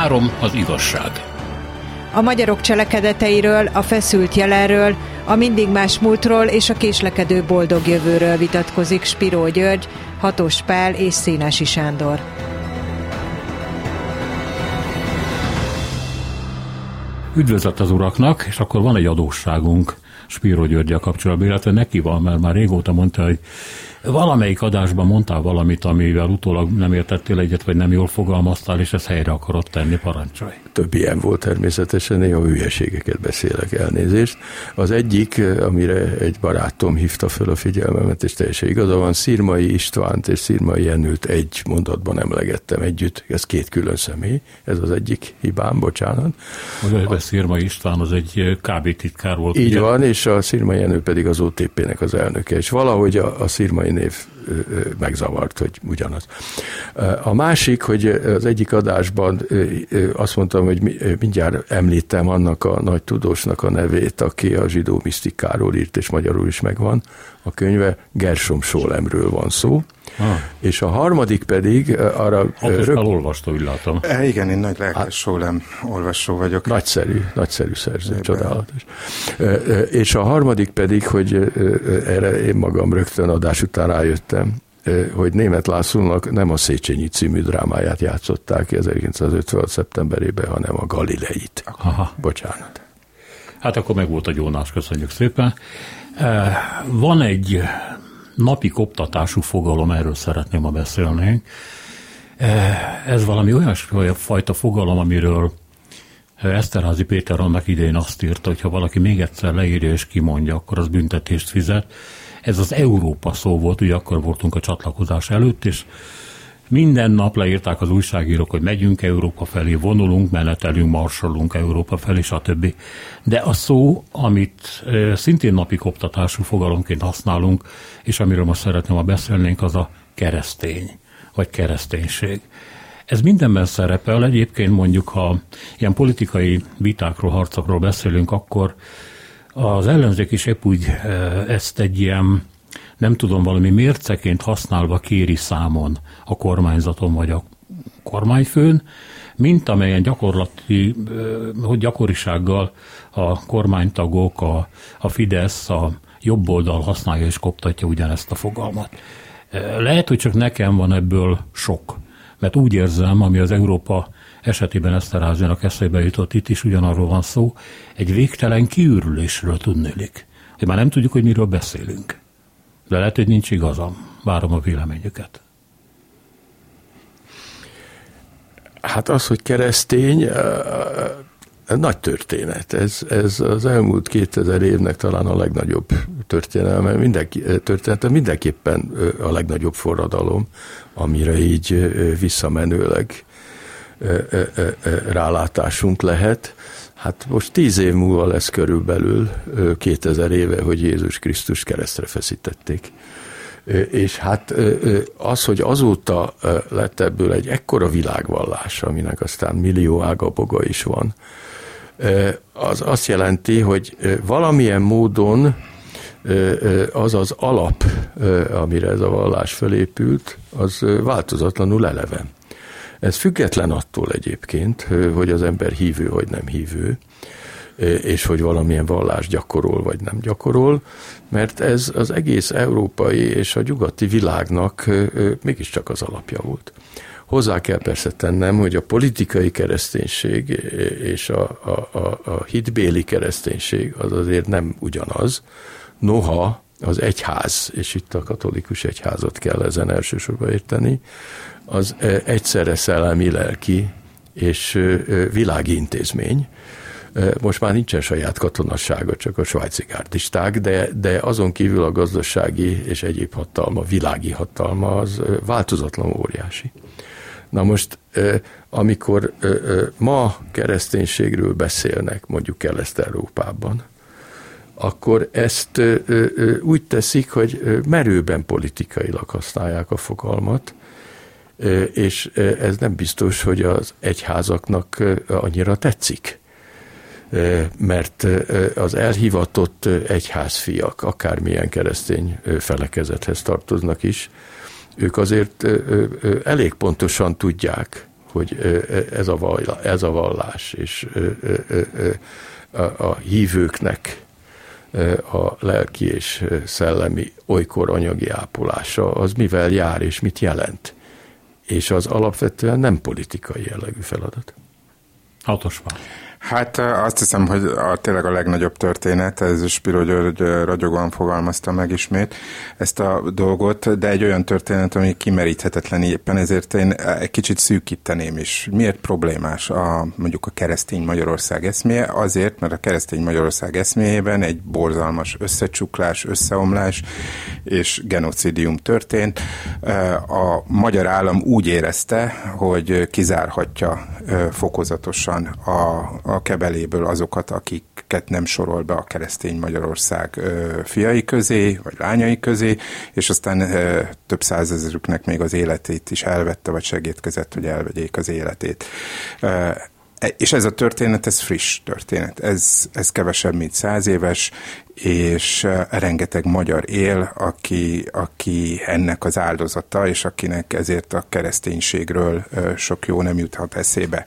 Három az igazság. A magyarok cselekedeteiről, a feszült jelenről, a mindig más múltról és a késlekedő boldog jövőről vitatkozik Spiró György, Hatós Pál és Szénási Sándor. Üdvözlet az uraknak, és akkor van egy adósságunk Spiró Györggyel kapcsolatban, illetve neki van, mert már régóta mondta, hogy valamelyik adásban mondtál valamit, amivel utólag nem értettél egyet, vagy nem jól fogalmaztál, és ezt helyre akarod tenni, parancsolj. Több ilyen volt természetesen, néha hülyeségeket beszélek, elnézést. Az egyik, amire egy barátom hívta fel a figyelmemet, és teljesen igaza van, Szirmai Istvánt és Szirmai Jenőt egy mondatban emlegettem együtt, ez két külön személy, ez az egyik hibám, bocsánat. Szirmai István az egy KB titkár volt. Így ugye? Van, és a Szirmai Jenő pedig az OTP-nek az elnöke, és valahogy a Szirmai név megzavart, hogy ugyanaz. A másik, hogy az egyik adásban azt mondtam, hogy mindjárt említem annak a nagy tudósnak a nevét, aki a zsidó misztikáról írt, és magyarul is megvan a könyve, Gershom Scholemről van szó. És a harmadik pedig arra... elolvasta, úgy látom. Igen, én nagy lelkes Scholem olvasó vagyok. Nagyszerű szerző, csodálatos. És a harmadik pedig, hogy erre én magam rögtön adás után rájöttem, hogy Németh Lászlónak nem a Széchenyi című drámáját játszották ki 1956. szeptemberében, hanem a Galileit. Aha. Bocsánat. Hát akkor meg volt a gyónás, köszönjük szépen. Van egy napi koptatású fogalom, erről szeretném, ha beszélnénk. Ez valami olyan fajta fogalom, amiről Esterházi Péter annak idején azt írta, hogy ha valaki még egyszer leírja és kimondja, akkor az büntetést fizet. Ez az Európa szó volt, ugye akkor voltunk a csatlakozás előtt, és minden nap leírták az újságírók, hogy megyünk Európa felé, vonulunk, menetelünk, marsolunk Európa felé, stb. De a szó, amit szintén napi koptatású fogalomként használunk, és amiről most szeretném, ha beszélnénk, az a keresztény, vagy kereszténység. Ez mindenben szerepel, egyébként mondjuk, ha ilyen politikai vitákról, harcokról beszélünk, akkor az ellenzék is épp úgy ezt egy ilyen, nem tudom, valami mérceként használva kéri számon a kormányzaton vagy a kormányfőn, mint amelyen gyakorisággal a kormánytagok, a Fidesz, a jobb oldal használja és koptatja ugyanezt a fogalmat. Lehet, hogy csak nekem van ebből sok, mert úgy érzem, ami az Európa esetében Esterházinak eszébe jutott, itt is ugyanarról van szó, egy végtelen kiürülésről tudnélik. Hogy már nem tudjuk, hogy miről beszélünk. De lehet, hogy nincs igazam. Várom a véleményüket. Hát az, hogy keresztény, nagy történet. Ez az elmúlt 2000 évnek talán a legnagyobb történelme. Mindenképpen a legnagyobb forradalom, amire így visszamenőleg rálátásunk lehet. Hát most 10 év múlva lesz körülbelül 2000 éve, hogy Jézus Krisztus keresztre feszítették. És hát az, hogy azóta lett ebből egy ekkora világvallás, aminek aztán millió ága boga is van, az azt jelenti, hogy valamilyen módon az az alap, amire ez a vallás felépült, az változatlanul eleven. Ez független attól egyébként, hogy az ember hívő vagy nem hívő, és hogy valamilyen vallás gyakorol vagy nem gyakorol, mert ez az egész európai és a nyugati világnak mégiscsak az alapja volt. Hozzá kell persze tennem, hogy a politikai kereszténység és a hitbéli kereszténység az azért nem ugyanaz, noha az egyház, és itt a katolikus egyházat kell ezen elsősorban érteni, az egyszerre szellemi, lelki és világi intézmény. Most már nincsen saját katonassága, csak a svájci gárdisták, de azon kívül a gazdasági és egyéb hatalma, világi hatalma az változatlan óriási. Na most, amikor ma kereszténységről beszélnek, mondjuk Kelet-Európában, akkor ezt úgy teszik, hogy merőben politikailag használják a fogalmat, és ez nem biztos, hogy az egyházaknak annyira tetszik. Mert az elhivatott egyházfiak, akármilyen keresztény felekezethez tartoznak is, ők azért elég pontosan tudják, hogy ez a vallás, és a hívőknek a lelki és szellemi, olykor anyagi ápolása, az mivel jár és mit jelent. És az alapvetően nem politikai jellegű feladat. Hatós Pál. Hát azt hiszem, hogy tényleg a legnagyobb történet, ez Spiró György ragyogóan fogalmazta meg ismét ezt a dolgot, de egy olyan történet, ami kimeríthetetlen éppen, ezért én egy kicsit szűkíteném is. Miért problémás mondjuk a keresztény Magyarország eszméje? Azért, mert a keresztény Magyarország eszméjében egy borzalmas összecsuklás, összeomlás és genocidium történt. A magyar állam úgy érezte, hogy kizárhatja fokozatosan a kebeléből azokat, akiket nem sorol be a keresztény Magyarország fiai közé, vagy lányai közé, és aztán több százezerüknek még az életét is elvette, vagy segítkezett, hogy elvegyék az életét. És ez a történet, ez friss történet. Ez kevesebb, mint 100 éves, és rengeteg magyar él, aki ennek az áldozata, és akinek ezért a kereszténységről sok jó nem juthat eszébe.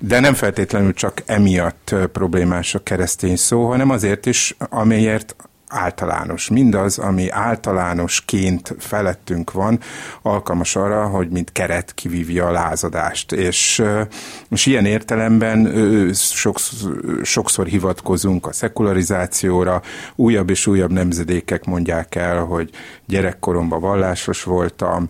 De nem feltétlenül csak emiatt problémás a keresztény szó, hanem azért is, amiért általános. Mindaz, ami általánosként felettünk van, alkalmas arra, hogy mint keret kivívja a lázadást. És ilyen értelemben sokszor hivatkozunk a szekularizációra, újabb és újabb nemzedékek mondják el, hogy gyerekkoromban vallásos voltam,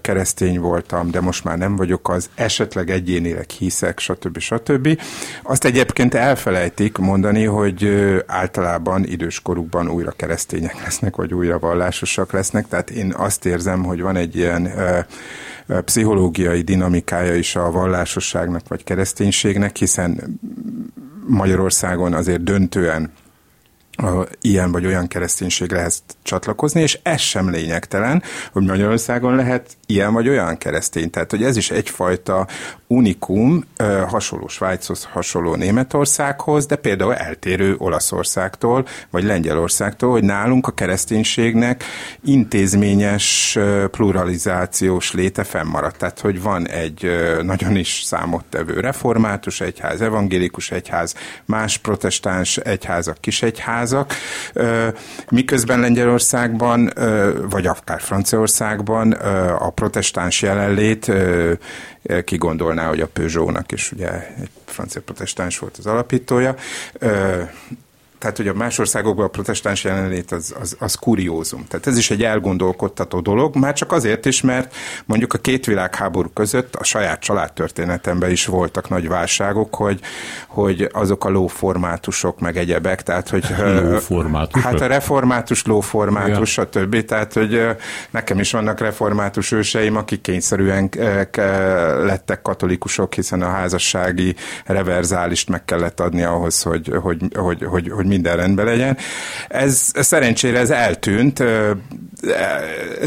keresztény voltam, de most már nem vagyok az, esetleg egyénileg hiszek, stb. Stb. Azt egyébként elfelejtik mondani, hogy általában időskorukban újra keresztények lesznek, vagy újra vallásosak lesznek, tehát én azt érzem, hogy van egy ilyen pszichológiai dinamikája is a vallásosságnak, vagy kereszténységnek, hiszen Magyarországon azért döntően ilyen vagy olyan kereszténység lehet csatlakozni, és ez sem lényegtelen, hogy Magyarországon lehet ilyen vagy olyan keresztény. Tehát, hogy ez is egyfajta unikum, hasonló Svájchoz, hasonló Németországhoz, de például eltérő Olaszországtól, vagy Lengyelországtól, hogy nálunk a kereszténységnek intézményes, pluralizációs léte fennmaradt. Tehát, hogy van egy nagyon is számottevő református egyház, evangélikus egyház, más protestáns egyházak, kisegyház, miközben Lengyelországban, vagy akár Franciaországban a protestáns jelenlét, ki gondolná, hogy a Peugeot-nak is ugye egy francia protestáns volt az alapítója, tehát, hogy a más országokban a protestáns jelenlét az kuriózum. Tehát ez is egy elgondolkodtató dolog, már csak azért is, mert mondjuk a két világháború között a saját családtörténetemben is voltak nagy válságok, hogy azok a lóformátusok, meg egyebek, tehát, hogy... Lóformátus? Hát a református, lóformátus, a többi, tehát, hogy nekem is vannak református őseim, akik kényszerűen lettek katolikusok, hiszen a házassági reverzálist meg kellett adni ahhoz, hogy minden rendben legyen. Ez szerencsére ez eltűnt,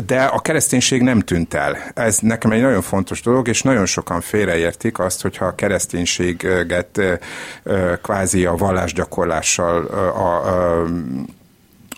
de a kereszténység nem tűnt el. Ez nekem egy nagyon fontos dolog, és nagyon sokan félreértik azt, hogyha a kereszténységet kvázi a vallásgyakorlással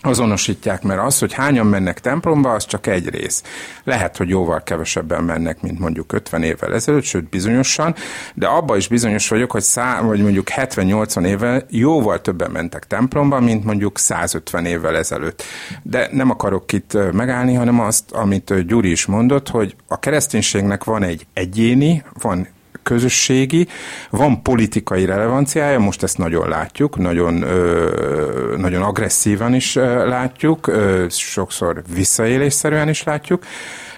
azonosítják, mert az, hogy hányan mennek templomba, az csak egy rész. Lehet, hogy jóval kevesebben mennek, mint mondjuk 50 évvel ezelőtt, sőt bizonyosan, de abban is bizonyos vagyok, hogy vagy mondjuk 70-80 évvel jóval többen mentek templomba, mint mondjuk 150 évvel ezelőtt. De nem akarok itt megállni, hanem azt, amit Gyuri is mondott, hogy a kereszténységnek van egy egyéni, van közösségi, van politikai relevanciája, most ezt nagyon látjuk, nagyon agresszívan is látjuk, sokszor visszaélésszerűen is látjuk,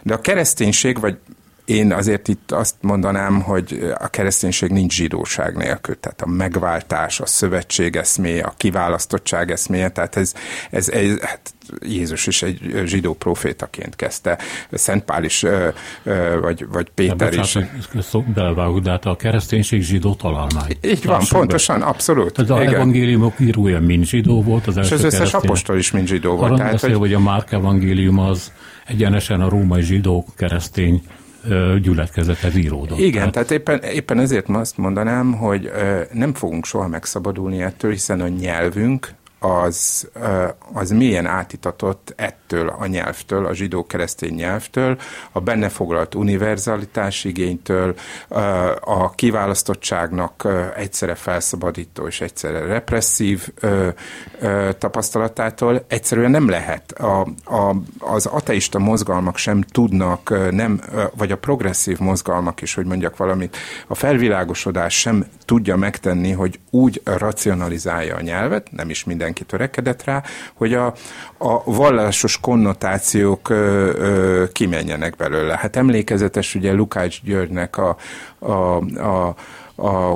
de a kereszténység, vagy én azért itt azt mondanám, hogy a kereszténység nincs zsidóság nélkül, tehát a megváltás, a szövetség eszméje, a kiválasztottság eszméje, tehát ez hát Jézus is egy zsidó profétaként kezdte, Szent Pál is, vagy Péter is. De a kereszténység zsidó találmány. Így van, pontosan, abszolút. Az evangéliumok írója mind zsidó volt. És az összes apostol is mind zsidó volt. Arra beszél, hogy a Márk evangélium az egyenesen a római zsidó keresztény gyülekezethez íródott. Igen, tehát éppen ezért azt mondanám, hogy nem fogunk soha megszabadulni ettől, hiszen a nyelvünk az mélyen átitatott ettől a nyelvtől, a zsidó-keresztény nyelvtől, a benne foglalt univerzalitás igénytől, a kiválasztottságnak egyszerre felszabadító és egyszerre represszív tapasztalatától egyszerűen nem lehet. Az ateista mozgalmak sem tudnak, vagy a progresszív mozgalmak is, hogy mondjak valamit, a felvilágosodás sem tudja megtenni, hogy úgy racionalizálja a nyelvet, nem is minden mindenki törekedett rá, hogy a vallásos konnotációk kimenjenek belőle. Hát emlékezetes ugye Lukács Györgynek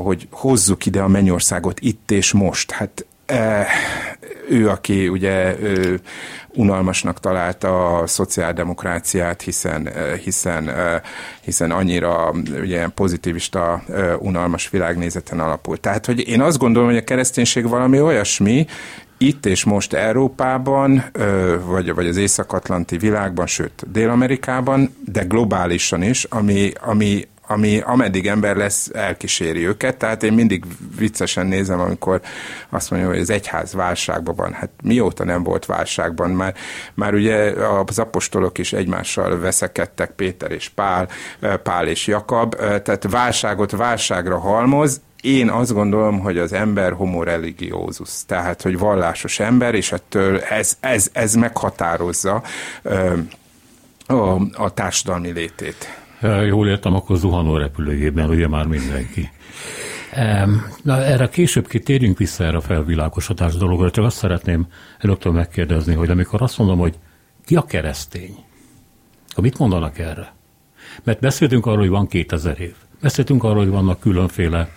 hogy hozzuk ide a mennyországot itt és most. Hát ő, aki ugye unalmasnak találta a szociáldemokráciát, hiszen annyira ugye pozitivista, unalmas világnézeten alapul. Tehát, hogy én azt gondolom, hogy a kereszténység valami olyasmi, itt és most Európában, vagy az észak-atlanti világban, sőt, Dél-Amerikában, de globálisan is, ami ameddig ember lesz, elkíséri őket. Tehát én mindig viccesen nézem, amikor azt mondom, hogy az egyház válságban van. Hát mióta nem volt válságban? Már ugye az apostolok is egymással veszekedtek, Péter és Pál és Jakab, tehát válságot válságra halmoz. Én azt gondolom, hogy az ember homoreligiózus, tehát hogy vallásos ember, és ettől ez meghatározza a társadalmi létét. Jól értem, akkor zuhanó repülőjében ugye már mindenki. Na, erre később kitérjünk vissza erre a felvilágosodás dologra, csak azt szeretném önöktől megkérdezni, hogy amikor azt mondom, hogy ki a keresztény, mit mondanak erre? Mert beszéltünk arról, hogy van 2000 év. Beszéltünk arról, hogy vannak különféle,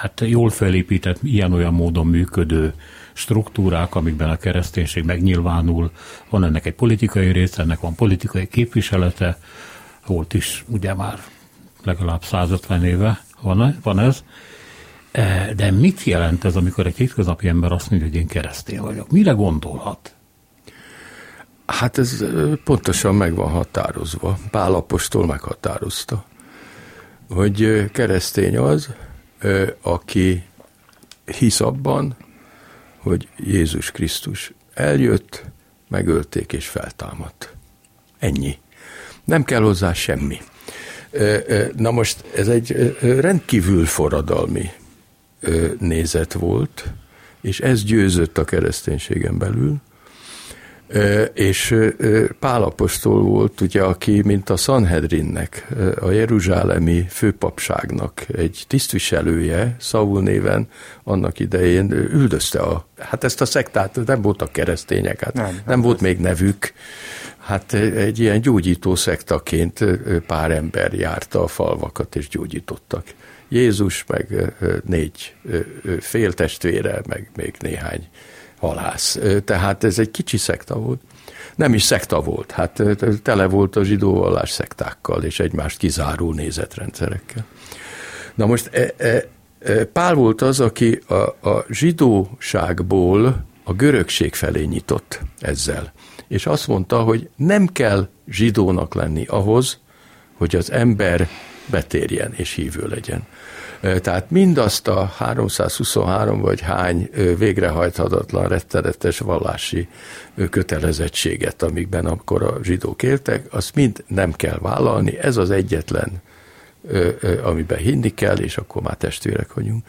hát jól felépített, ilyen-olyan módon működő struktúrák, amikben a kereszténység megnyilvánul. Van ennek egy politikai része, ennek van politikai képviselete, volt is, ugye már legalább 150 éve van ez. De mit jelent ez, amikor egy hétköznapi ember azt mondja, hogy én keresztény vagyok? Mire gondolhat? Hát ez pontosan meg van határozva. Pál apostol meghatározta, hogy keresztény az, aki hisz abban, hogy Jézus Krisztus eljött, megölték és feltámadt. Ennyi. Nem kell hozzá semmi. Na most ez egy rendkívül forradalmi nézet volt, és ez győzött a kereszténységen belül, és Pál apostol volt, ugye, aki mint a Sanhedrinnek, a jeruzsálemi főpapságnak egy tisztviselője, Saul néven, annak idején üldözte hát ezt a szektát, nem voltak keresztények, hát nem volt még nevük, hát egy ilyen gyógyító szektaként pár ember járta a falvakat, és gyógyítottak. Jézus, meg 4 féltestvére, meg még néhány halász. Tehát ez egy kicsi szekta volt. Nem is szekta volt, hát tele volt a zsidó vallás szektákkal, és egymást kizáró nézetrendszerekkel. Na most Pál volt az, aki a zsidóságból a görögség felé nyitott ezzel. És azt mondta, hogy nem kell zsidónak lenni ahhoz, hogy az ember betérjen és hívő legyen. Tehát mindazt a 323 vagy hány végrehajthatatlan, rettenetes vallási kötelezettséget, amikben akkor a zsidók éltek, azt mind nem kell vállalni, ez az egyetlen, amiben hinni kell, és akkor már testvérek vagyunk.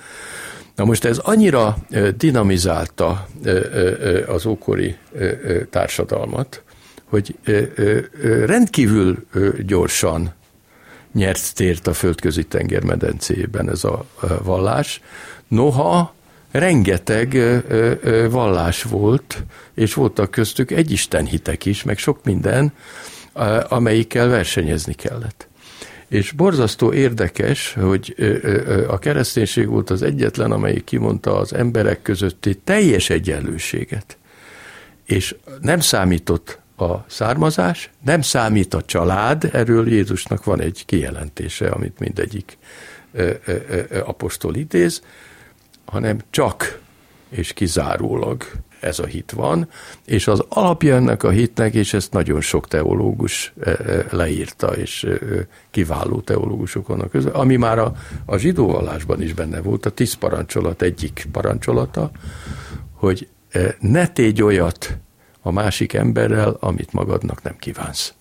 Na most ez annyira dinamizálta az ókori társadalmat, hogy rendkívül gyorsan nyert tért a földközi tenger medencéjében ez a vallás. Noha rengeteg vallás volt, és voltak köztük egyistenhitek is, meg sok minden, amelyikkel versenyezni kellett. És borzasztó érdekes, hogy a kereszténység volt az egyetlen, amelyik kimondta az emberek közötti teljes egyenlőséget. És nem számított a származás, nem számít a család, erről Jézusnak van egy kijelentése, amit mindegyik apostol idéz, hanem csak és kizárólag ez a hit van, és az alapja ennek a hitnek, és ezt nagyon sok teológus leírta, és kiváló teológusok vannak közül, ami már a zsidó vallásban is benne volt, a 10 parancsolat egyik parancsolata, hogy ne tégy olyat a másik emberrel, amit magadnak nem kívánsz.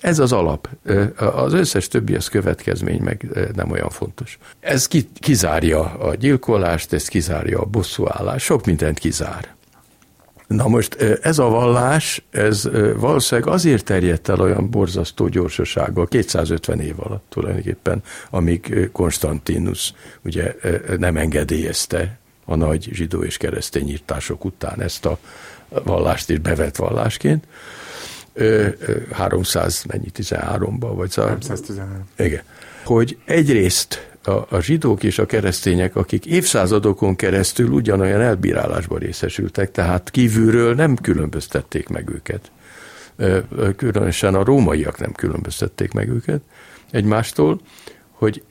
Ez az alap. Az összes többi, az következmény, meg nem olyan fontos. Ez kizárja a gyilkolást, ez kizárja a bosszúállást, sok mindent kizár. Na most ez a vallás, ez valószínűleg azért terjedt el olyan borzasztó gyorsasággal, 250 év alatt tulajdonképpen, amíg Konstantinus ugye nem engedélyezte a nagy zsidó és keresztény írtások után ezt a vallást is bevett vallásként. 313-ban, vagy 313. Igen. Hogy egyrészt a zsidók és a keresztények, akik évszázadokon keresztül ugyanolyan elbírálásban részesültek, tehát kívülről nem különböztették meg őket. Különösen a rómaiak nem különböztették meg őket egymástól, hogy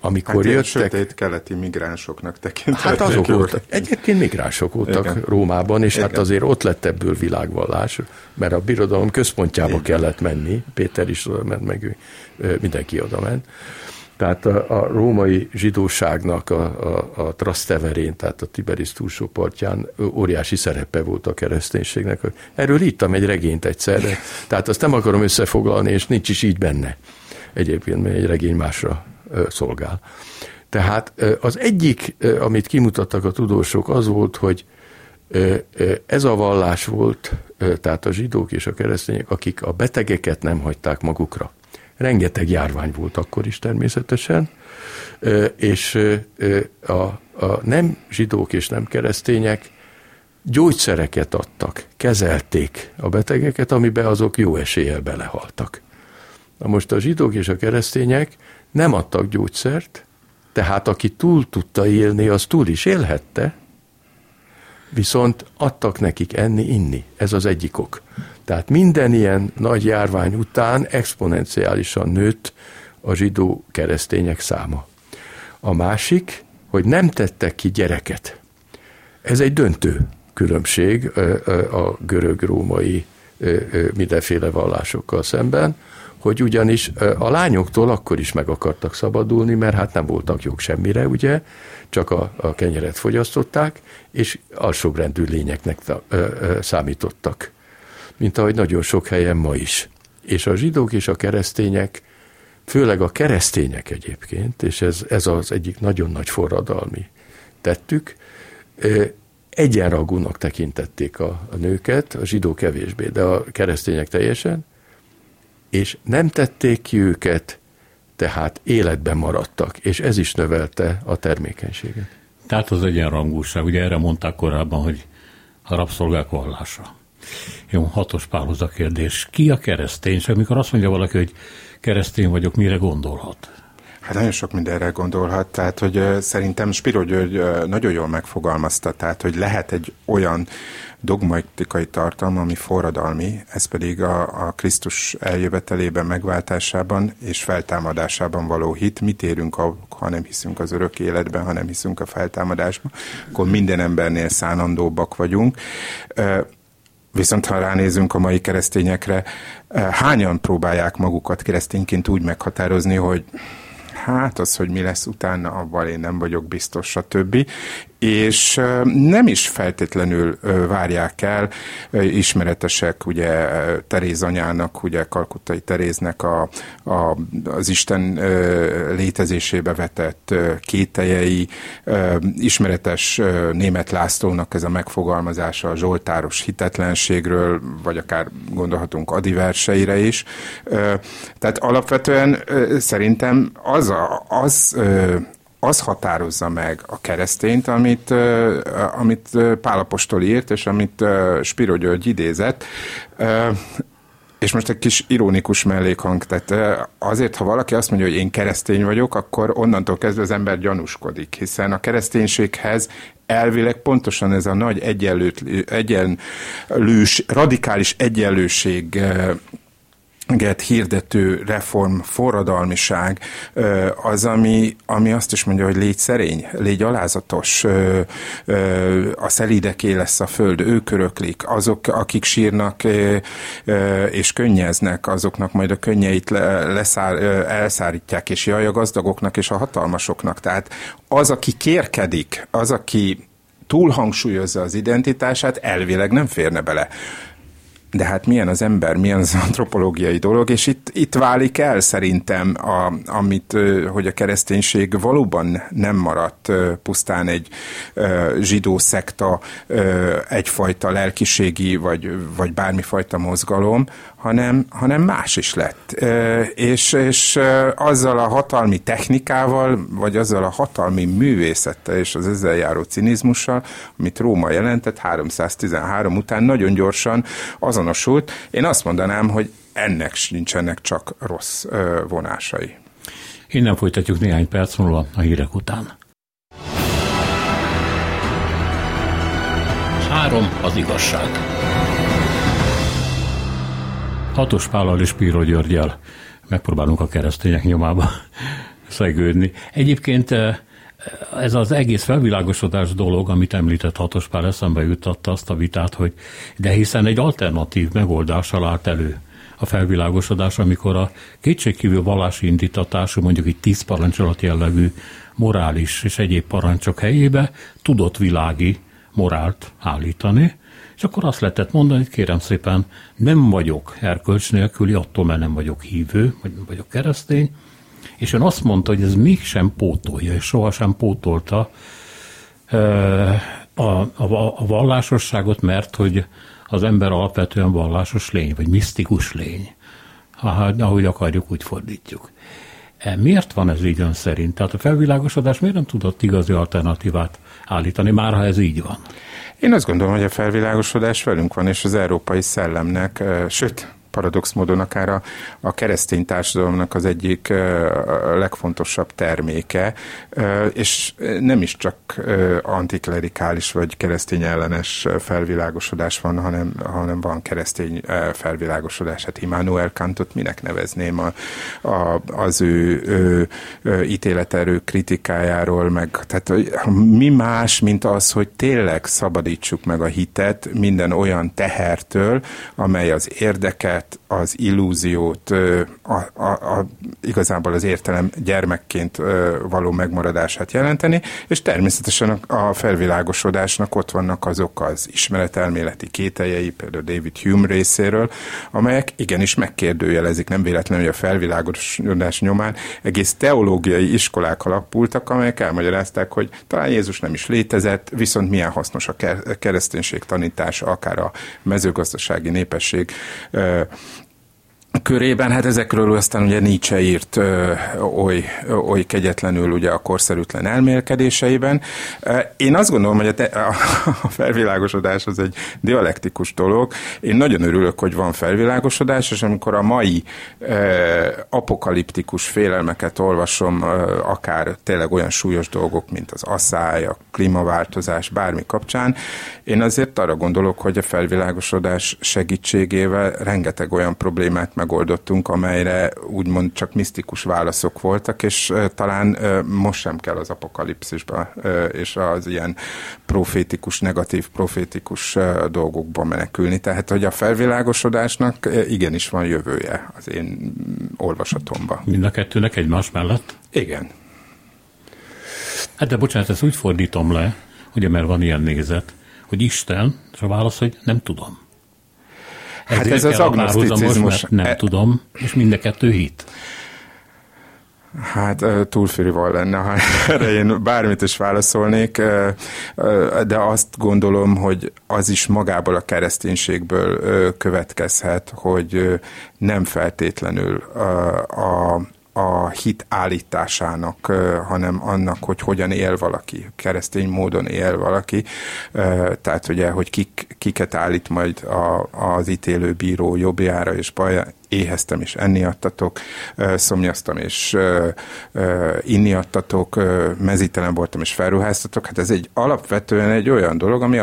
amikor jöttek... sötét keleti migránsoknak tekintettek. Hát azok voltak. Egyébként migránsok voltak, igen. Rómában, és igen. Hát azért ott lett ebből világvallás, mert a birodalom központjába igen. kellett menni, Péter is oda ment, meg mindenki oda ment. Tehát a római zsidóságnak a Trastevere-n, tehát a Tiberis túlsó partján óriási szerepe volt a kereszténységnek. Erről írtam egy regényt egyszerre, tehát azt nem akarom összefoglalni, és nincs is így benne. Egyébként egy regény másra szolgál. Tehát az egyik, amit kimutattak a tudósok, az volt, hogy ez a vallás volt, tehát a zsidók és a keresztények, akik a betegeket nem hagyták magukra. Rengeteg járvány volt akkor is természetesen, és a nem zsidók és nem keresztények gyógyszereket adtak, kezelték a betegeket, amiben azok jó eséllyel belehaltak. Na most a zsidók és a keresztények nem adtak gyógyszert, tehát aki túl tudta élni, az túl is élhette, viszont adtak nekik enni, inni. Ez az egyik ok. Tehát minden ilyen nagy járvány után exponenciálisan nőtt a zsidó keresztények száma. A másik, hogy nem tettek ki gyereket. Ez egy döntő különbség a görög-római mindenféle vallásokkal szemben, hogy ugyanis a lányoktól akkor is meg akartak szabadulni, mert hát nem voltak jog semmire, ugye, csak a kenyeret fogyasztották, és alsóbrendű lényeknek számítottak, mint ahogy nagyon sok helyen ma is. És a zsidók és a keresztények, főleg a keresztények egyébként, és ez az egyik nagyon nagy forradalmi tettük, egyenragúnak tekintették a nőket, a zsidó kevésbé, de a keresztények teljesen, és nem tették ki őket, tehát életben maradtak, és ez is növelte a termékenységet. Tehát az egyenrangúság, ugye erre mondták korábban, hogy a rabszolgák vallása. Jó, Hatós Pálhoz a kérdés. Ki a keresztény? És amikor azt mondja valaki, hogy keresztény vagyok, mire gondolhat? Hát nagyon sok mindenre gondolhat, tehát hogy szerintem Spiró György nagyon jól megfogalmazta, tehát hogy lehet egy olyan dogmatikai tartalma, ami forradalmi, ez pedig a Krisztus eljövetelében, megváltásában és feltámadásában való hit. Mit érünk, ha nem hiszünk az örök életben, ha nem hiszünk a feltámadásban, akkor minden embernél szánandóbbak vagyunk. Viszont ha ránézünk a mai keresztényekre, hányan próbálják magukat keresztényként úgy meghatározni, hogy hát az, hogy mi lesz utána, abban én nem vagyok biztos, stb. És nem is feltétlenül várják el ismeretesek, ugye Teréz anyának, ugye Kalkutai Teréznek az Isten létezésébe vetett kételyei, ismeretes Németh Lászlónak ez a megfogalmazása a zsoltáros hitetlenségről, vagy akár gondolhatunk Adi verseire is. Tehát alapvetően szerintem az határozza meg a keresztényt, amit Pál apostol írt, és amit Spiró György idézett. És most egy kis ironikus mellékhang, tehát azért, ha valaki azt mondja, hogy én keresztény vagyok, akkor onnantól kezdve az ember gyanúskodik, hiszen a kereszténységhez elvileg pontosan ez a nagy radikális egyenlőség hirdető reform, forradalmiság az, ami azt is mondja, hogy légy szerény, légy alázatos, a szelídeké lesz a föld, ők öröklik, azok, akik sírnak és könnyeznek, azoknak majd a könnyeit elszárítják, és jaj a gazdagoknak és a hatalmasoknak. Tehát az, aki kérkedik, az, aki túlhangsúlyozza az identitását, elvileg nem férne bele. De hát milyen az ember, milyen az antropológiai dolog, és itt válik el szerintem, hogy a kereszténység valóban nem maradt pusztán egy zsidó szekta, egyfajta lelkiségi, vagy bármifajta mozgalom, hanem más is lett. És azzal a hatalmi technikával, vagy azzal a hatalmi művészettel és az ezzel járó cinizmussal, amit Róma jelentett 313 után nagyon gyorsan azonosult. Én azt mondanám, hogy ennek nincsenek csak rossz vonásai. Innen folytatjuk néhány perc múlva a hírek után. Három az igazság. Hatós Pállal és Spiró Györggyel megpróbálunk a keresztények nyomába szegődni. Egyébként ez az egész felvilágosodás dolog, amit említett Hatós Pál, eszembe juttatta azt a vitát, hogy de hiszen egy alternatív megoldással állt elő a felvilágosodás, amikor a kétségkívül vallási indítatású, mondjuk egy 10 parancsolat jellegű morális és egyéb parancsok helyébe tudott világi morált állítani, és akkor azt lehetett mondani, hogy kérem szépen, nem vagyok erkölcs nélküli, attól már nem vagyok hívő, vagy nem vagyok keresztény, és ön azt mondta, hogy ez mégsem pótolja, és sohasem pótolta a vallásosságot, mert hogy az ember alapvetően vallásos lény, vagy misztikus lény. Ahogy akarjuk, úgy fordítjuk. Miért van ez így ön szerint? Tehát a felvilágosodás miért nem tudott igazi alternatívát állítani, már ha ez így van? Én azt gondolom, hogy a felvilágosodás velünk van, és az európai szellemnek, sőt, paradox módon akár a keresztény társadalomnak az egyik legfontosabb terméke, és nem is csak antiklerikális vagy keresztény ellenes felvilágosodás van, hanem van keresztény felvilágosodás. Hát Immanuel Kantot minek nevezném az ő ítéleterő kritikájáról, meg tehát mi más, mint az, hogy tényleg szabadítsuk meg a hitet minden olyan tehertől, amely az érdeket, az illúziót, igazából az értelem gyermekként való megmaradását jelenteni, és természetesen a felvilágosodásnak ott vannak azok az ismeretelméleti kételjei, például David Hume részéről, amelyek igenis megkérdőjelezik, nem véletlenül, hogy a felvilágosodás nyomán egész teológiai iskolák alapultak, amelyek elmagyarázták, hogy talán Jézus nem is létezett, viszont milyen hasznos a kereszténység tanítása, akár a mezőgazdasági népesség körében. Hát ezekről aztán ugye Nietzsche írt oly kegyetlenül ugye a korszerűtlen elmélkedéseiben. Én azt gondolom, hogy a felvilágosodás az egy dialektikus dolog. Én nagyon örülök, hogy van felvilágosodás, és amikor a mai apokaliptikus félelmeket olvasom, akár tényleg olyan súlyos dolgok, mint az asszály, a klímaváltozás, bármi kapcsán, én azért arra gondolok, hogy a felvilágosodás segítségével rengeteg olyan problémát megoldottunk, amelyre úgymond csak misztikus válaszok voltak, és talán most sem kell az apokalipszisba és az ilyen profétikus, negatív profétikus dolgokba menekülni. Tehát, hogy a felvilágosodásnak igenis van jövője az én olvasatomban. Mind a kettőnek egymás mellett? Igen. Hát de bocsánat, ezt úgy fordítom le, ugye mert van ilyen nézet, hogy Isten, és a válasz, hogy nem tudom. Hát ez az agnoszticizmus. Nem tudom, és mind a kettő hit. Hát túlfirival lenne, ha erre én bármit is válaszolnék, de azt gondolom, hogy az is magából a kereszténységből következhet, hogy nem feltétlenül a hit állításának, hanem annak, hogy hogyan él valaki, keresztény módon él valaki. Tehát ugye, hogy kiket állít majd az ítélő bíró jobbjára és baljára. Éheztem és enni adtatok, szomjaztam és inni adtatok, mezítelen voltam és felruháztatok. Hát ez egy alapvetően egy olyan dolog, ami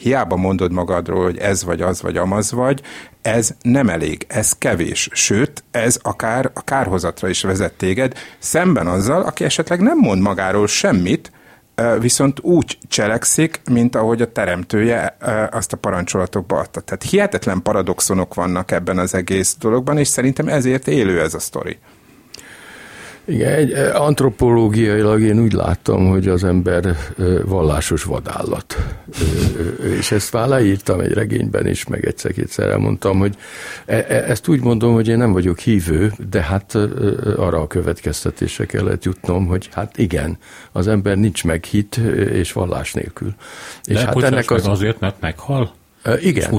hiába mondod magadról, hogy ez vagy az vagy amaz vagy, ez nem elég, ez kevés. Sőt, ez akár a kárhozatra is vezet téged, szemben azzal, aki esetleg nem mond magáról semmit, viszont úgy cselekszik, mint ahogy a teremtője azt a parancsolatokba adta. Tehát hihetetlen paradoxonok vannak ebben az egész dologban, és szerintem ezért élő ez a sztori. Igen, antropológiailag én úgy láttam, hogy az ember vallásos vadállat. És ezt már leírtam egy regényben is, meg egyszer-kétszer elmondtam, hogy ezt úgy mondom, hogy én nem vagyok hívő, de hát arra a következtetésre kellett jutnom, hogy hát igen, az ember nincs meg hit és vallás nélkül. És hát ennek az... azért, mert meghal?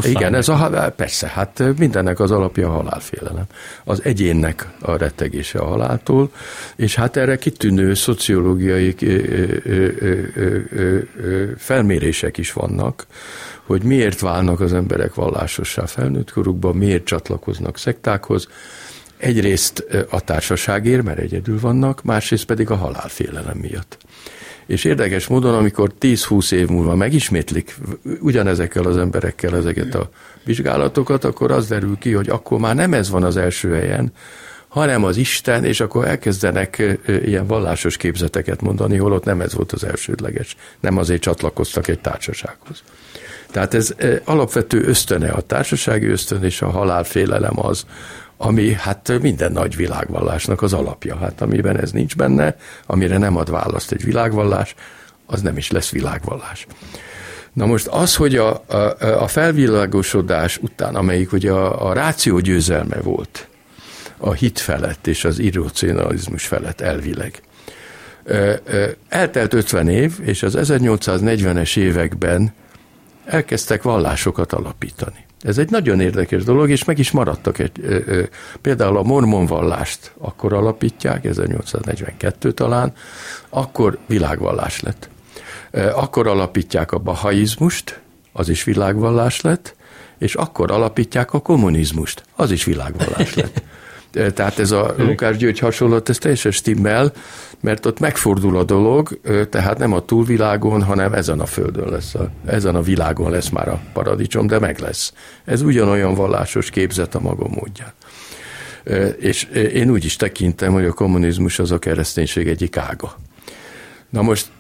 Igen, ez a, persze, hát mindennek az alapja a halálfélelem. Az egyénnek a rettegése a haláltól, és hát erre kitűnő szociológiai felmérések is vannak, hogy miért válnak az emberek vallásossá felnőtt korukban, miért csatlakoznak szektákhoz. Egyrészt a társaságért, mert egyedül vannak, másrészt pedig a halálfélelem miatt. És érdekes módon, amikor 10-20 év múlva megismétlik ugyanezekkel az emberekkel ezeket a vizsgálatokat, akkor az derül ki, hogy akkor már nem ez van az első helyen, hanem az Isten, és akkor elkezdenek ilyen vallásos képzeteket mondani, holott nem ez volt az elsődleges, nem azért csatlakoztak egy társasághoz. Tehát ez alapvető ösztöne, a társasági ösztön és a halálfélelem az, ami hát minden nagy világvallásnak az alapja. Hát amiben ez nincs benne, amire nem ad választ egy világvallás, az nem is lesz világvallás. Na most az, hogy a felvilágosodás után, amelyik ugye a ráció győzelme volt, a hit felett és az irracionalizmus felett elvileg. Eltelt 50 év, és az 1840-es években elkezdtek vallásokat alapítani. Ez egy nagyon érdekes dolog, és meg is maradtak. Például a mormon vallást akkor alapítják, 1842 talán, akkor világvallás lett. Akkor alapítják a bahaizmust, az is világvallás lett, és akkor alapítják a kommunizmust, az is világvallás lett. Tehát ez a Lukács György hasonlat, ez teljesen stimmel, mert ott megfordul a dolog, tehát nem a túlvilágon, hanem ezen a földön lesz, ezen a világon lesz már a paradicsom, de meg lesz. Ez ugyanolyan vallásos képzet a maga módján. És én úgy is tekintem, hogy a kommunizmus az a kereszténység egyik ága. Na most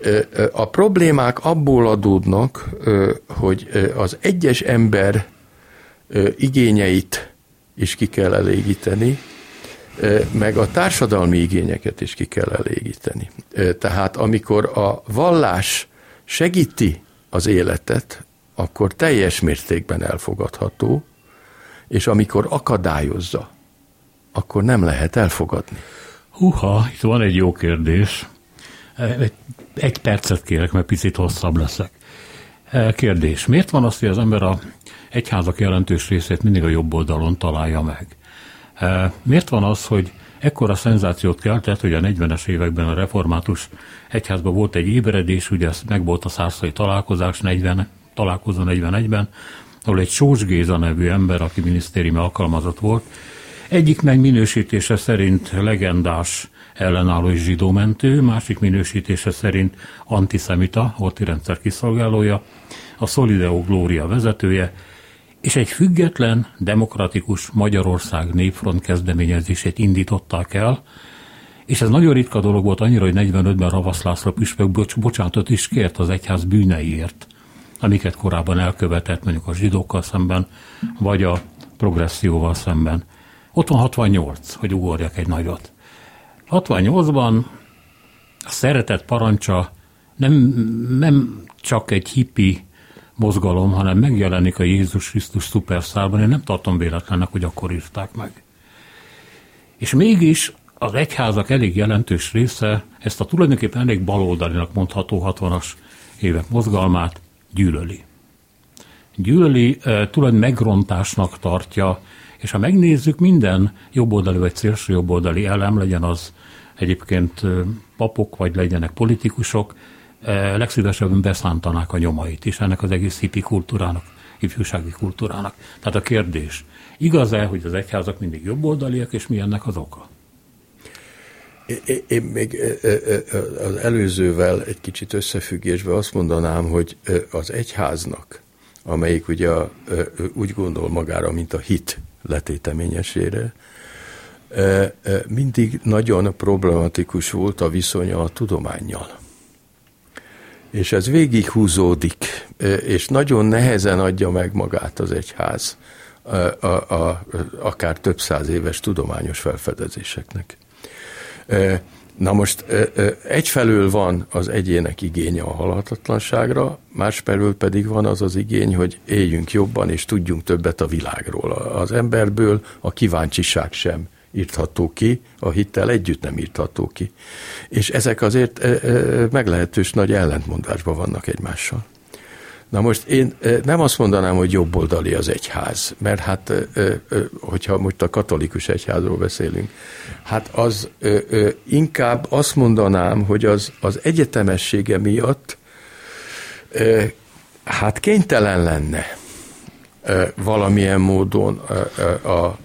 a problémák abból adódnak, hogy az egyes ember igényeit is ki kell elégíteni, meg a társadalmi igényeket is ki kell elégíteni. Tehát amikor a vallás segíti az életet, akkor teljes mértékben elfogadható, és amikor akadályozza, akkor nem lehet elfogadni. Húha, itt van egy jó kérdés. Egy percet kérek, mert picit hosszabb leszek. Kérdés. Miért van az, hogy az ember az egyházak jelentős részét mindig a jobb oldalon találja meg? Miért van az, hogy ekkora szenzációt keltett, hogy a 40-es években a református egyházban volt egy ébredés, ugye meg volt a százszai találkozás, 40 találkozó 41-ben, ahol egy Sós Géza nevű ember, aki minisztériumi alkalmazott volt, egyik megminősítése szerint legendás ellenálló és zsidómentő, másik minősítése szerint antiszemita, holti rendszer kiszolgálója, a Solideo Gloria vezetője, és egy független, demokratikus Magyarország Népfront kezdeményezését indították el, és ez nagyon ritka dolog volt annyira, hogy 45-ben Ravasz László püspök bocsánatot is kért az egyház bűneiért, amiket korábban elkövetett mondjuk a zsidókkal szemben, vagy a progresszióval szemben. Ott van 68, hogy ugorjak egy nagyot. 68-ban a szeretet parancsa nem csak egy hippi mozgalom, hanem megjelenik a Jézus Krisztus szuperszárban. Én nem tartom véletlennek, hogy akkor írták meg. És mégis az egyházak elég jelentős része ezt a tulajdonképpen elég baloldalinak mondható 60-as évek mozgalmát gyűlöli. Tulajdonképpen megrontásnak tartja, és ha megnézzük, minden jobboldali vagy szélső jobboldali elem, legyen az egyébként papok, vagy legyenek politikusok, legszívesebben beszántanák a nyomait is ennek az egész hippi kultúrának, ifjúsági kultúrának. Tehát a kérdés, igaz-e, hogy az egyházak mindig jobboldaliak, és mi ennek az oka? Én még az előzővel egy kicsit összefüggésben azt mondanám, hogy az egyháznak, amelyik ugye úgy gondol magára, mint a hit letéteményesére, mindig nagyon problematikus volt a viszonya a tudománnyal. És ez végig húzódik, és nagyon nehezen adja meg magát az egyház, akár több száz éves tudományos felfedezéseknek. Na most egyfelől van az egyének igénye a halhatatlanságra, másfelől pedig van az az igény, hogy éljünk jobban és tudjunk többet a világról. Az emberből a kíváncsiság sem írtható ki, a hittel együtt nem írtható ki. És ezek azért meglehetős nagy ellentmondásban vannak egymással. Na most én nem azt mondanám, hogy jobboldali az egyház, mert hát, hogyha most a katolikus egyházról beszélünk, hát az inkább azt mondanám, hogy az egyetemessége miatt hát kénytelen lenne valamilyen módon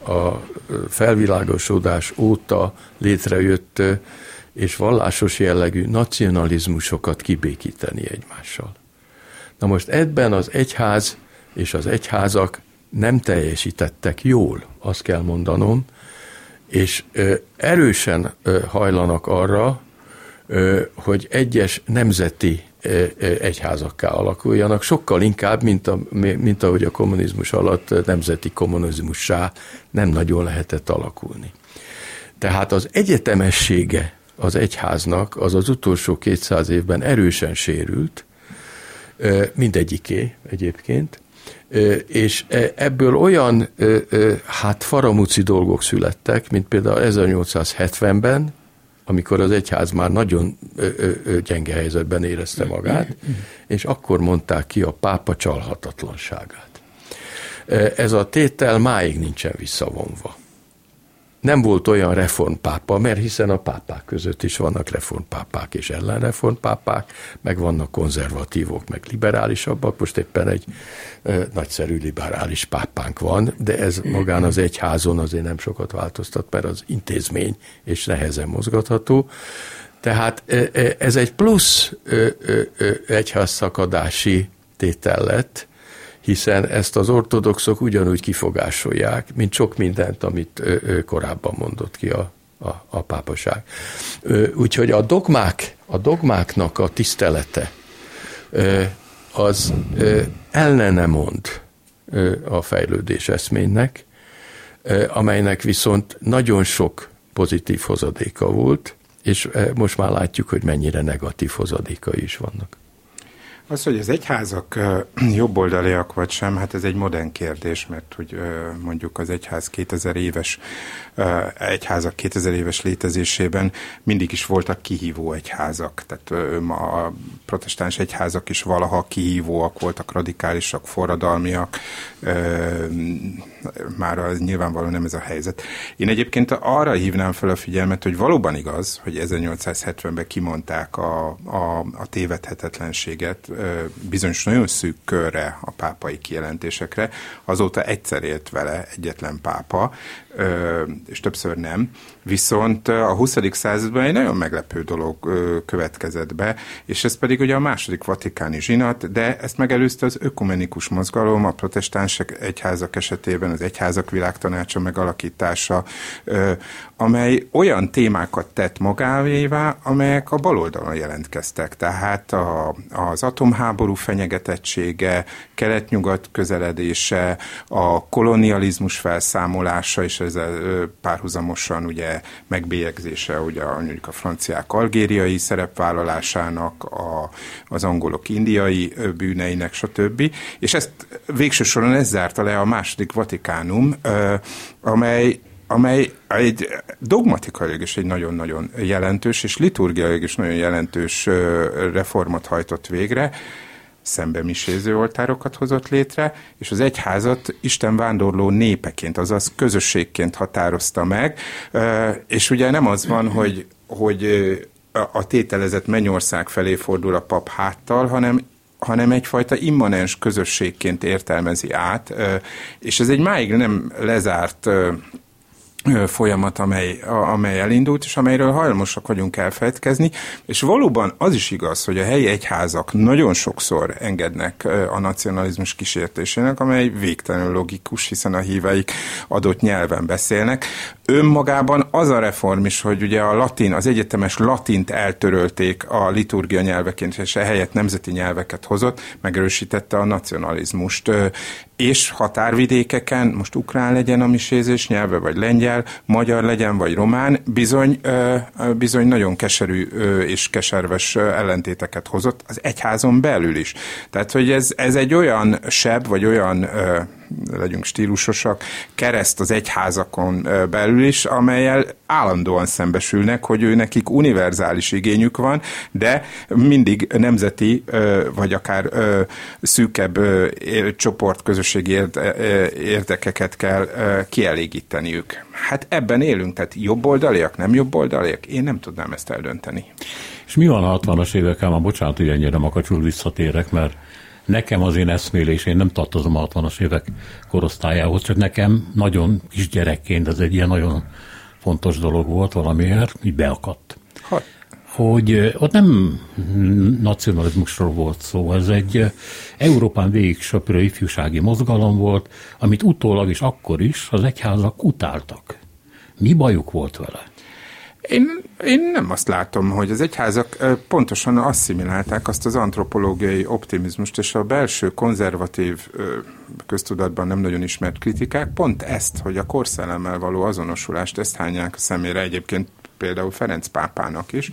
a felvilágosodás óta létrejött és vallásos jellegű nacionalizmusokat kibékíteni egymással. Na most ebben az egyház és az egyházak nem teljesítettek jól, azt kell mondanom, és erősen hajlanak arra, hogy egyes nemzeti egyházakká alakuljanak, sokkal inkább, mint ahogy a kommunizmus alatt nemzeti kommunizmussá nem nagyon lehetett alakulni. Tehát az egyetemessége az egyháznak az utolsó 200 évben erősen sérült, mindegyiké egyébként, és ebből olyan hát faramúci dolgok születtek, mint például 1870-ben, amikor az egyház már nagyon gyenge helyzetben érezte magát, és akkor mondták ki a pápa csalhatatlanságát. Ez a tétel máig nincsen visszavonva. Nem volt olyan reformpápa, mert hiszen a pápák között is vannak reformpápák és ellenreformpápák, meg vannak konzervatívok, meg liberálisabbak. Most éppen egy nagyszerű liberális pápánk van, de ez magán az egyházon azért nem sokat változtat, mert az intézmény és nehezen mozgatható. Tehát ez egy plusz egyházszakadási tétel lett, hiszen ezt az ortodoxok ugyanúgy kifogásolják, mint sok mindent, amit korábban mondott ki a pápaság. Úgyhogy a dogmáknak a tisztelete az ellene mond a fejlődés eszménynek, amelynek viszont nagyon sok pozitív hozadéka volt, és most már látjuk, hogy mennyire negatív hozadékai is vannak. Az, hogy az egyházak jobboldaliak vagy sem, hát ez egy modern kérdés, mert hogy mondjuk az egyházak 2000 éves létezésében mindig is voltak kihívó egyházak. Tehát ma a protestáns egyházak is valaha kihívóak voltak, radikálisak, forradalmiak. Már az nyilvánvalóan nem ez a helyzet. Én egyébként arra hívnám fel a figyelmet, hogy valóban igaz, hogy 1870-ben kimondták a tévedhetetlenséget bizonyos nagyon szűk körre a pápai kijelentésekre. Azóta egyszer élt vele egyetlen pápa, és többször nem, viszont a 20. században egy nagyon meglepő dolog következett be, és ez pedig ugye a második vatikáni zsinat, de ezt megelőzte az ökumenikus mozgalom, a protestáns egyházak esetében az egyházak világtanácsa megalakítása, amely olyan témákat tett magáévá, amelyek a baloldalon jelentkeztek. Tehát az atomháború fenyegetettsége, kelet-nyugat közeledése, a kolonializmus felszámolása, és ezzel párhuzamosan ugye megbélyegzése ugye mondjuk a franciák algériai szerepvállalásának, az angolok indiai bűneinek, stb. És ezt végső soron ez zárta le a második Vatikánum, amely egy dogmatikailag is egy nagyon-nagyon jelentős, és liturgiailag is nagyon jelentős reformot hajtott végre, szembemiséző oltárokat hozott létre, és az egyházat Isten vándorló népeként, azaz közösségként határozta meg, és ugye nem az van, hogy a tételezett mennyország felé fordul a pap háttal, hanem egyfajta immanens közösségként értelmezi át, és ez egy máig nem lezárt folyamat, amely elindult, és amelyről hajlamosak vagyunk elfeledkezni, és valóban az is igaz, hogy a helyi egyházak nagyon sokszor engednek a nacionalizmus kísértésének, amely végtelenül logikus, hiszen a híveik adott nyelven beszélnek. Önmagában az a reform is, hogy ugye az egyetemes latint eltörölték a liturgia nyelveként, és ehelyett nemzeti nyelveket hozott, megerősítette a nacionalizmust. és határvidékeken, most ukrán legyen a misézés nyelve, vagy lengyel, magyar legyen, vagy román, bizony nagyon keserű és keserves ellentéteket hozott az egyházon belül is. Tehát, hogy ez egy olyan seb, vagy olyan, legyünk stílusosak, kereszt az egyházakon belül is, amelyel állandóan szembesülnek, hogy nekik univerzális igényük van, de mindig nemzeti, vagy akár szűkebb csoportközösségi érdekeket kell kielégíteniük. Hát ebben élünk, tehát jobboldaliak, nem jobboldaliak? Én nem tudnám ezt eldönteni. És mi van a 60-as években? Bocsánat, hogy ennyire makacsul visszatérek, mert nekem az én eszmélés, én nem tartozom a 60-as évek korosztályához, csak nekem nagyon kisgyerekként ez egy ilyen nagyon fontos dolog volt valamiért, így beakadt. Hogy ott nem nacionalizmusról volt szó, ez egy Európán végig söprő ifjúsági mozgalom volt, amit utólag és akkor is az egyházak utáltak. Mi bajuk volt vele? Én nem azt látom, hogy az egyházak pontosan asszimilálták azt az antropológiai optimizmust, és a belső konzervatív köztudatban nem nagyon ismert kritikák pont ezt, hogy a korszellemmel való azonosulást, ezt hányják a szemére egyébként például Ferenc pápának is,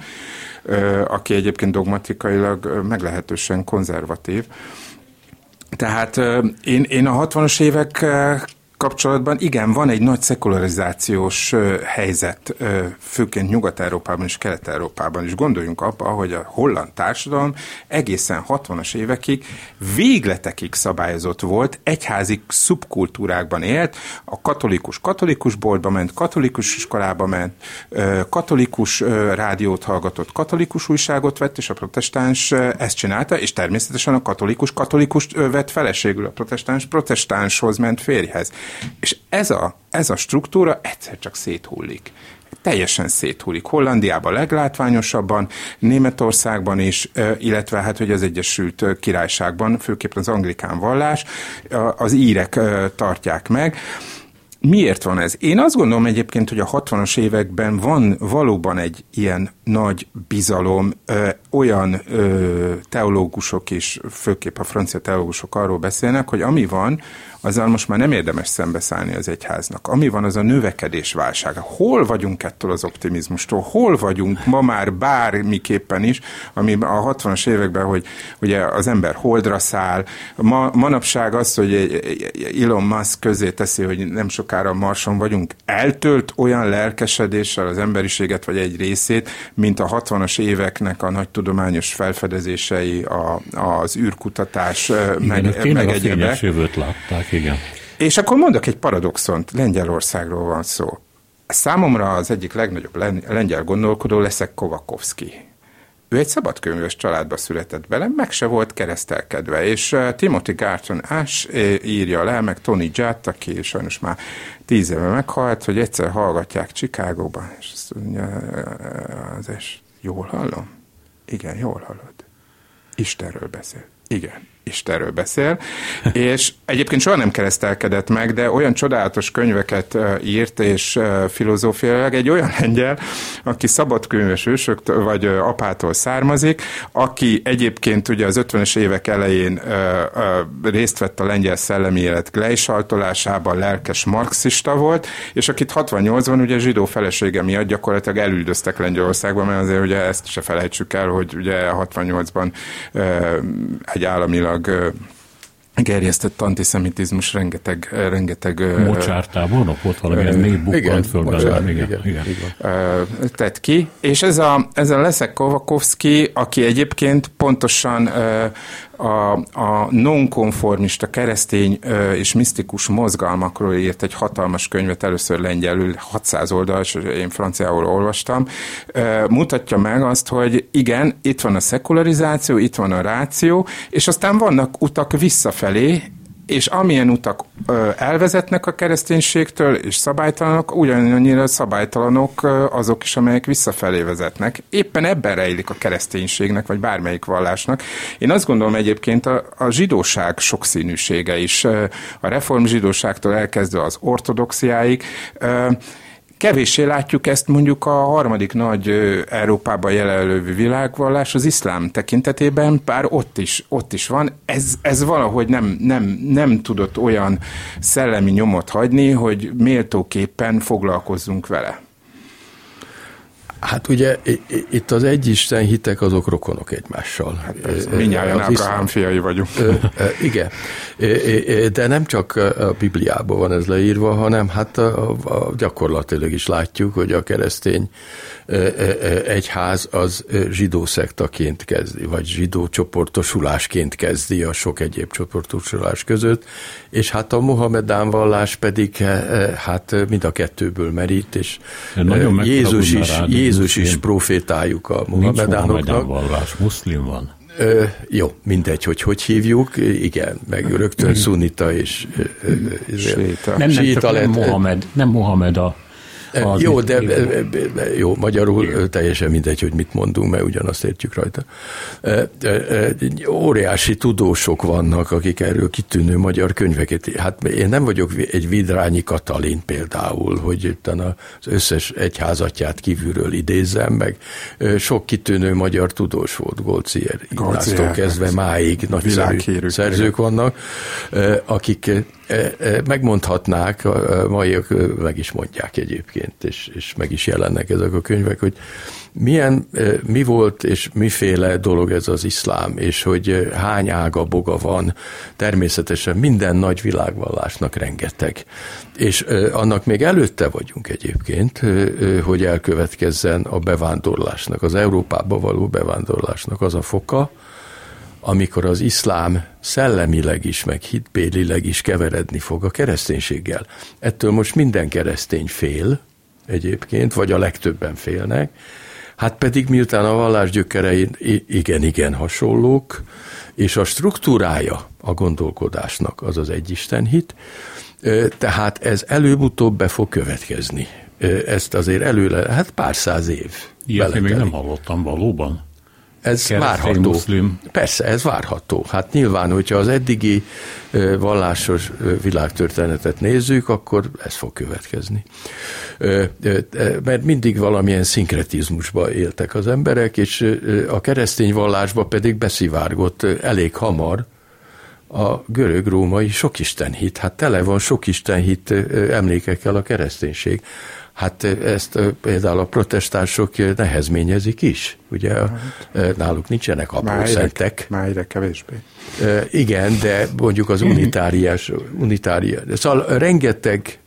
aki egyébként dogmatikailag meglehetősen konzervatív. Tehát én a 60-as évek kapcsolatban igen, van egy nagy szekularizációs helyzet, főként Nyugat-Európában és Kelet-Európában is. Gondoljunk abba, hogy a holland társadalom egészen 60-as évekig végletekig szabályozott volt, egyházi szubkultúrákban élt, a katolikus boltba ment, katolikus iskolába ment, katolikus rádiót hallgatott, katolikus újságot vett, és a protestáns ezt csinálta, és természetesen a katolikus vett feleségül, a protestánshoz ment férjhez. És ez a struktúra egyszer csak széthullik. Teljesen széthullik. Hollandiában leglátványosabban, Németországban is, illetve hát, hogy az Egyesült Királyságban, főképpen az anglikán vallás, az írek tartják meg. Miért van ez? Én azt gondolom egyébként, hogy a 60-as években van valóban egy ilyen nagy bizalom, olyan teológusok is, főképp a francia teológusok arról beszélnek, hogy ami van, azzal most már nem érdemes szembeszállni az egyháznak. Ami van, az a növekedés válsága. Hol vagyunk ettől az optimizmustól? Hol vagyunk ma már bármiképpen is, ami a 60-as években, hogy ugye az ember holdra száll. Manapság az, hogy Elon Musk közé teszi, hogy nem sokára Marson vagyunk, eltölt olyan lelkesedéssel az emberiséget, vagy egy részét, mint a 60-as éveknek a nagy tudományos felfedezései, az űrkutatás, meg egyébek. A fényes jövőt látták, igen. És akkor mondok egy paradoxont, Lengyelországról van szó. Számomra az egyik legnagyobb lengyel gondolkodó Leszek Kołakowski. Ő egy szabadkönyvös családba született bele, meg se volt keresztelkedve, és Timothy Garton-Ash írja le, meg Tony Judt, aki sajnos már 10 éve meghalt, hogy egyszer hallgatják Chicagóban, és azt mondja, jól hallom? Igen, jól hallod. Istenről beszél. Igen. Istenről beszél, és egyébként soha nem keresztelkedett meg, de olyan csodálatos könyveket írt, és filozófiailag egy olyan lengyel, aki szabadkönyves ősöktől, vagy apától származik, aki egyébként ugye az 50-es évek elején részt vett a lengyel szellemi élet gleisaltolásában, lelkes marxista volt, és akit 68-ban ugye zsidó felesége miatt gyakorlatilag elüldöztek Lengyelországba, mert azért ugye ezt se felejtsük el, hogy ugye 68-ban egy államilag gerjesztett antiszemitizmus rengeteg... Mocsártábornok volt valamilyen népbukkant fölben. Igen. Tett ki. És ez a Leszek Kołakowski, aki egyébként pontosan a nonkonformista keresztény és misztikus mozgalmakról írt egy hatalmas könyvet, először lengyelül, 600 oldal, és én franciául olvastam, mutatja meg azt, hogy igen, itt van a szekularizáció, itt van a ráció, és aztán vannak utak visszafelé, és amilyen utak elvezetnek a kereszténységtől, és szabálytalanok, ugyanannyira szabálytalanok azok is, amelyek visszafelé vezetnek. Éppen ebben rejlik a kereszténységnek, vagy bármelyik vallásnak. Én azt gondolom egyébként a zsidóság sokszínűsége is, a reform zsidóságtól elkezdve az ortodoxiáig, Kevéssé látjuk ezt mondjuk a harmadik nagy Európában jelenlő világvallás, az iszlám tekintetében, bár ott is van. Ez valahogy nem tudott olyan szellemi nyomot hagyni, hogy méltóképpen foglalkozzunk vele. Hát ugye itt az egyisten hitek azok rokonok egymással. Hát mindnyájan Ábrahám fiai vagyunk. Igen, de nem csak a Bibliában van ez leírva, hanem hát gyakorlatilag is látjuk, hogy a keresztény egyház az zsidó szektaként kezdi, vagy zsidó csoportosulásként kezdi a sok egyéb csoportosulás között, és hát a mohamedán vallás pedig hát mind a kettőből merít, és Jézus is profétájuk a mohamedánoknak. Nincs mohamedán vallás, muszlim van. Jó, mindegy, hogy hívjuk, igen, meg rögtön szunita és séta. Nem Mohamed a... Jó, de jó, magyarul teljesen mindegy, hogy mit mondunk, mert ugyanazt értjük rajta. Óriási tudósok vannak, akik erről kitűnő magyar könyveket. Hát én nem vagyok egy Vidrányi Katalin például, hogy az összes egyházatját kívülről idézzem, meg sok kitűnő magyar tudós volt, Goldziher, Ignáctól kezdve máig nagyszerű szerzők vannak, akik megmondhatnák, maiak meg is mondják egyébként, és meg is jelennek ezek a könyvek, hogy mi volt és miféle dolog ez az iszlám, és hogy hány ága boga van. Természetesen minden nagy világvallásnak rengeteg. És annak még előtte vagyunk egyébként, hogy elkövetkezzen a bevándorlásnak, az Európába való bevándorlásnak az a foka, amikor az iszlám szellemileg is, meg hitbélileg is keveredni fog a kereszténységgel. Ettől most minden keresztény fél egyébként, vagy a legtöbben félnek, hát pedig miután a vallás gyökerei igen-igen hasonlók, és a struktúrája a gondolkodásnak az az egyisten hit, tehát ez előbb-utóbb be fog következni. Ezt azért előre, hát pár száz év. Ilyet én még nem hallottam valóban. Ez várható. Muszlim. Persze, ez várható. Hát nyilván, hogyha az eddigi vallásos világtörténetet nézzük, akkor ez fog következni. Mert mindig valamilyen szinkretizmusba éltek az emberek, és a keresztény vallásba pedig beszivárgott elég hamar a görög-római sokistenhit. Hát tele van sokistenhit emlékekkel a kereszténység. Hát ezt például a protestánsok nehezményezik is. Ugye náluk nincsenek apószentek. Már ide kevésbé. Igen, de mondjuk az unitáriás. Szóval rengeteg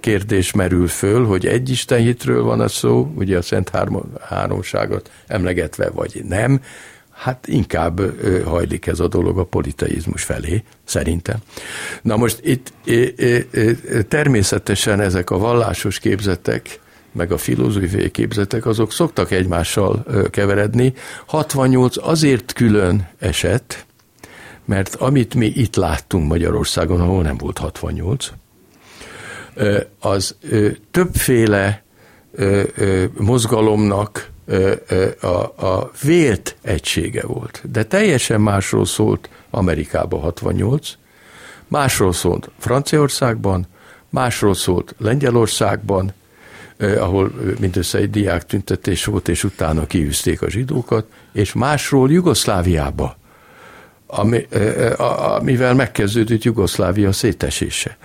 kérdés merül föl, hogy egy istenhitről van a szó, ugye a Szent Háromságot emlegetve, vagy nem. Hát inkább hajlik ez a dolog a politeizmus felé, szerintem. Na most itt természetesen ezek a vallásos képzetek, meg a filozófiai képzetek, azok szoktak egymással keveredni. 68 azért külön eset, mert amit mi itt láttunk Magyarországon, ahol nem volt 68, az többféle mozgalomnak a vélt egysége volt. De teljesen másról szólt Amerikában 68, másról szólt Franciaországban, másról szólt Lengyelországban, ahol mindössze egy diák tüntetés volt, és utána kiűzték a zsidókat, és másról Jugoszláviába, amivel megkezdődött Jugoszlávia szétesése.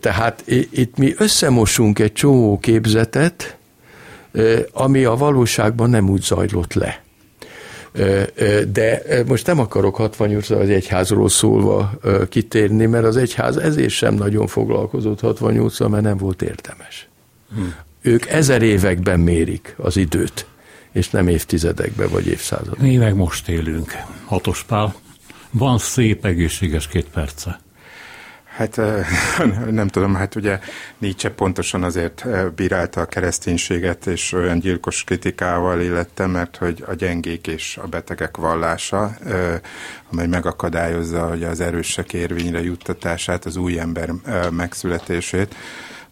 Tehát itt mi összemosunk egy csomó képzetet, ami a valóságban nem úgy zajlott le. De most nem akarok 68-ra az egyházról szólva kitérni, mert az egyház ezért sem nagyon foglalkozott 68-ra, mert nem volt érdemes. Ők ezer években mérik az időt, és nem évtizedekben vagy évszázadban. Mi meg most élünk. Hatós Pál, van szép, egészséges 2 perce. Hát nem tudom, hát ugye Nietzsche pontosan azért bírálta a kereszténységet, és olyan gyilkos kritikával illette, mert hogy a gyengék és a betegek vallása, amely megakadályozza, hogy az erősek érvényre juttatását, az új ember megszületését.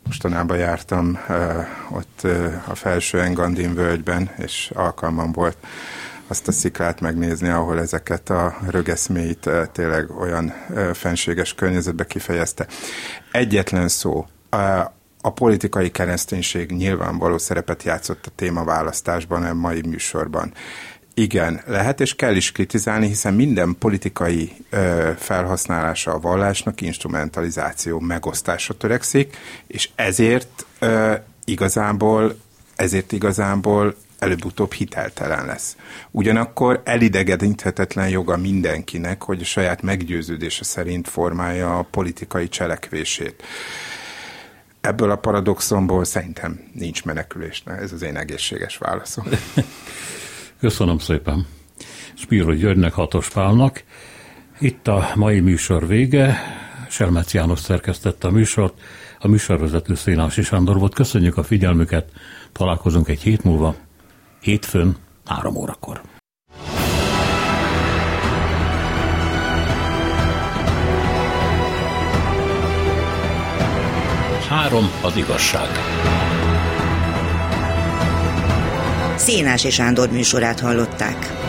Mostanában jártam ott a felső Engadin völgyben, és alkalmam volt azt a sziklát megnézni, ahol ezeket a rögeszméit tényleg olyan fenséges környezetbe kifejezte. Egyetlen szó. A politikai kereszténység nyilvánvaló szerepet játszott a témaválasztásban, a mai műsorban. Igen, lehet és kell is kritizálni, hiszen minden politikai felhasználása a vallásnak instrumentalizáció, megosztásra törekszik, és ezért igazából előbb-utóbb hiteltelen lesz. Ugyanakkor elidegeníthetetlen joga mindenkinek, hogy a saját meggyőződése szerint formálja a politikai cselekvését. Ebből a paradoxonból szerintem nincs menekülés. Ez az én egészséges válaszom. Köszönöm szépen Spiró Györgynek, Hatós Pálnak. Itt a mai műsor vége. Selmec János szerkesztette a műsort. A műsorvezető Szénási Sándor volt. Köszönjük a figyelmüket. Találkozunk egy hét múlva, hétfőn, 3 órakor. Három az igazság. Szénási Sándor műsorát hallották.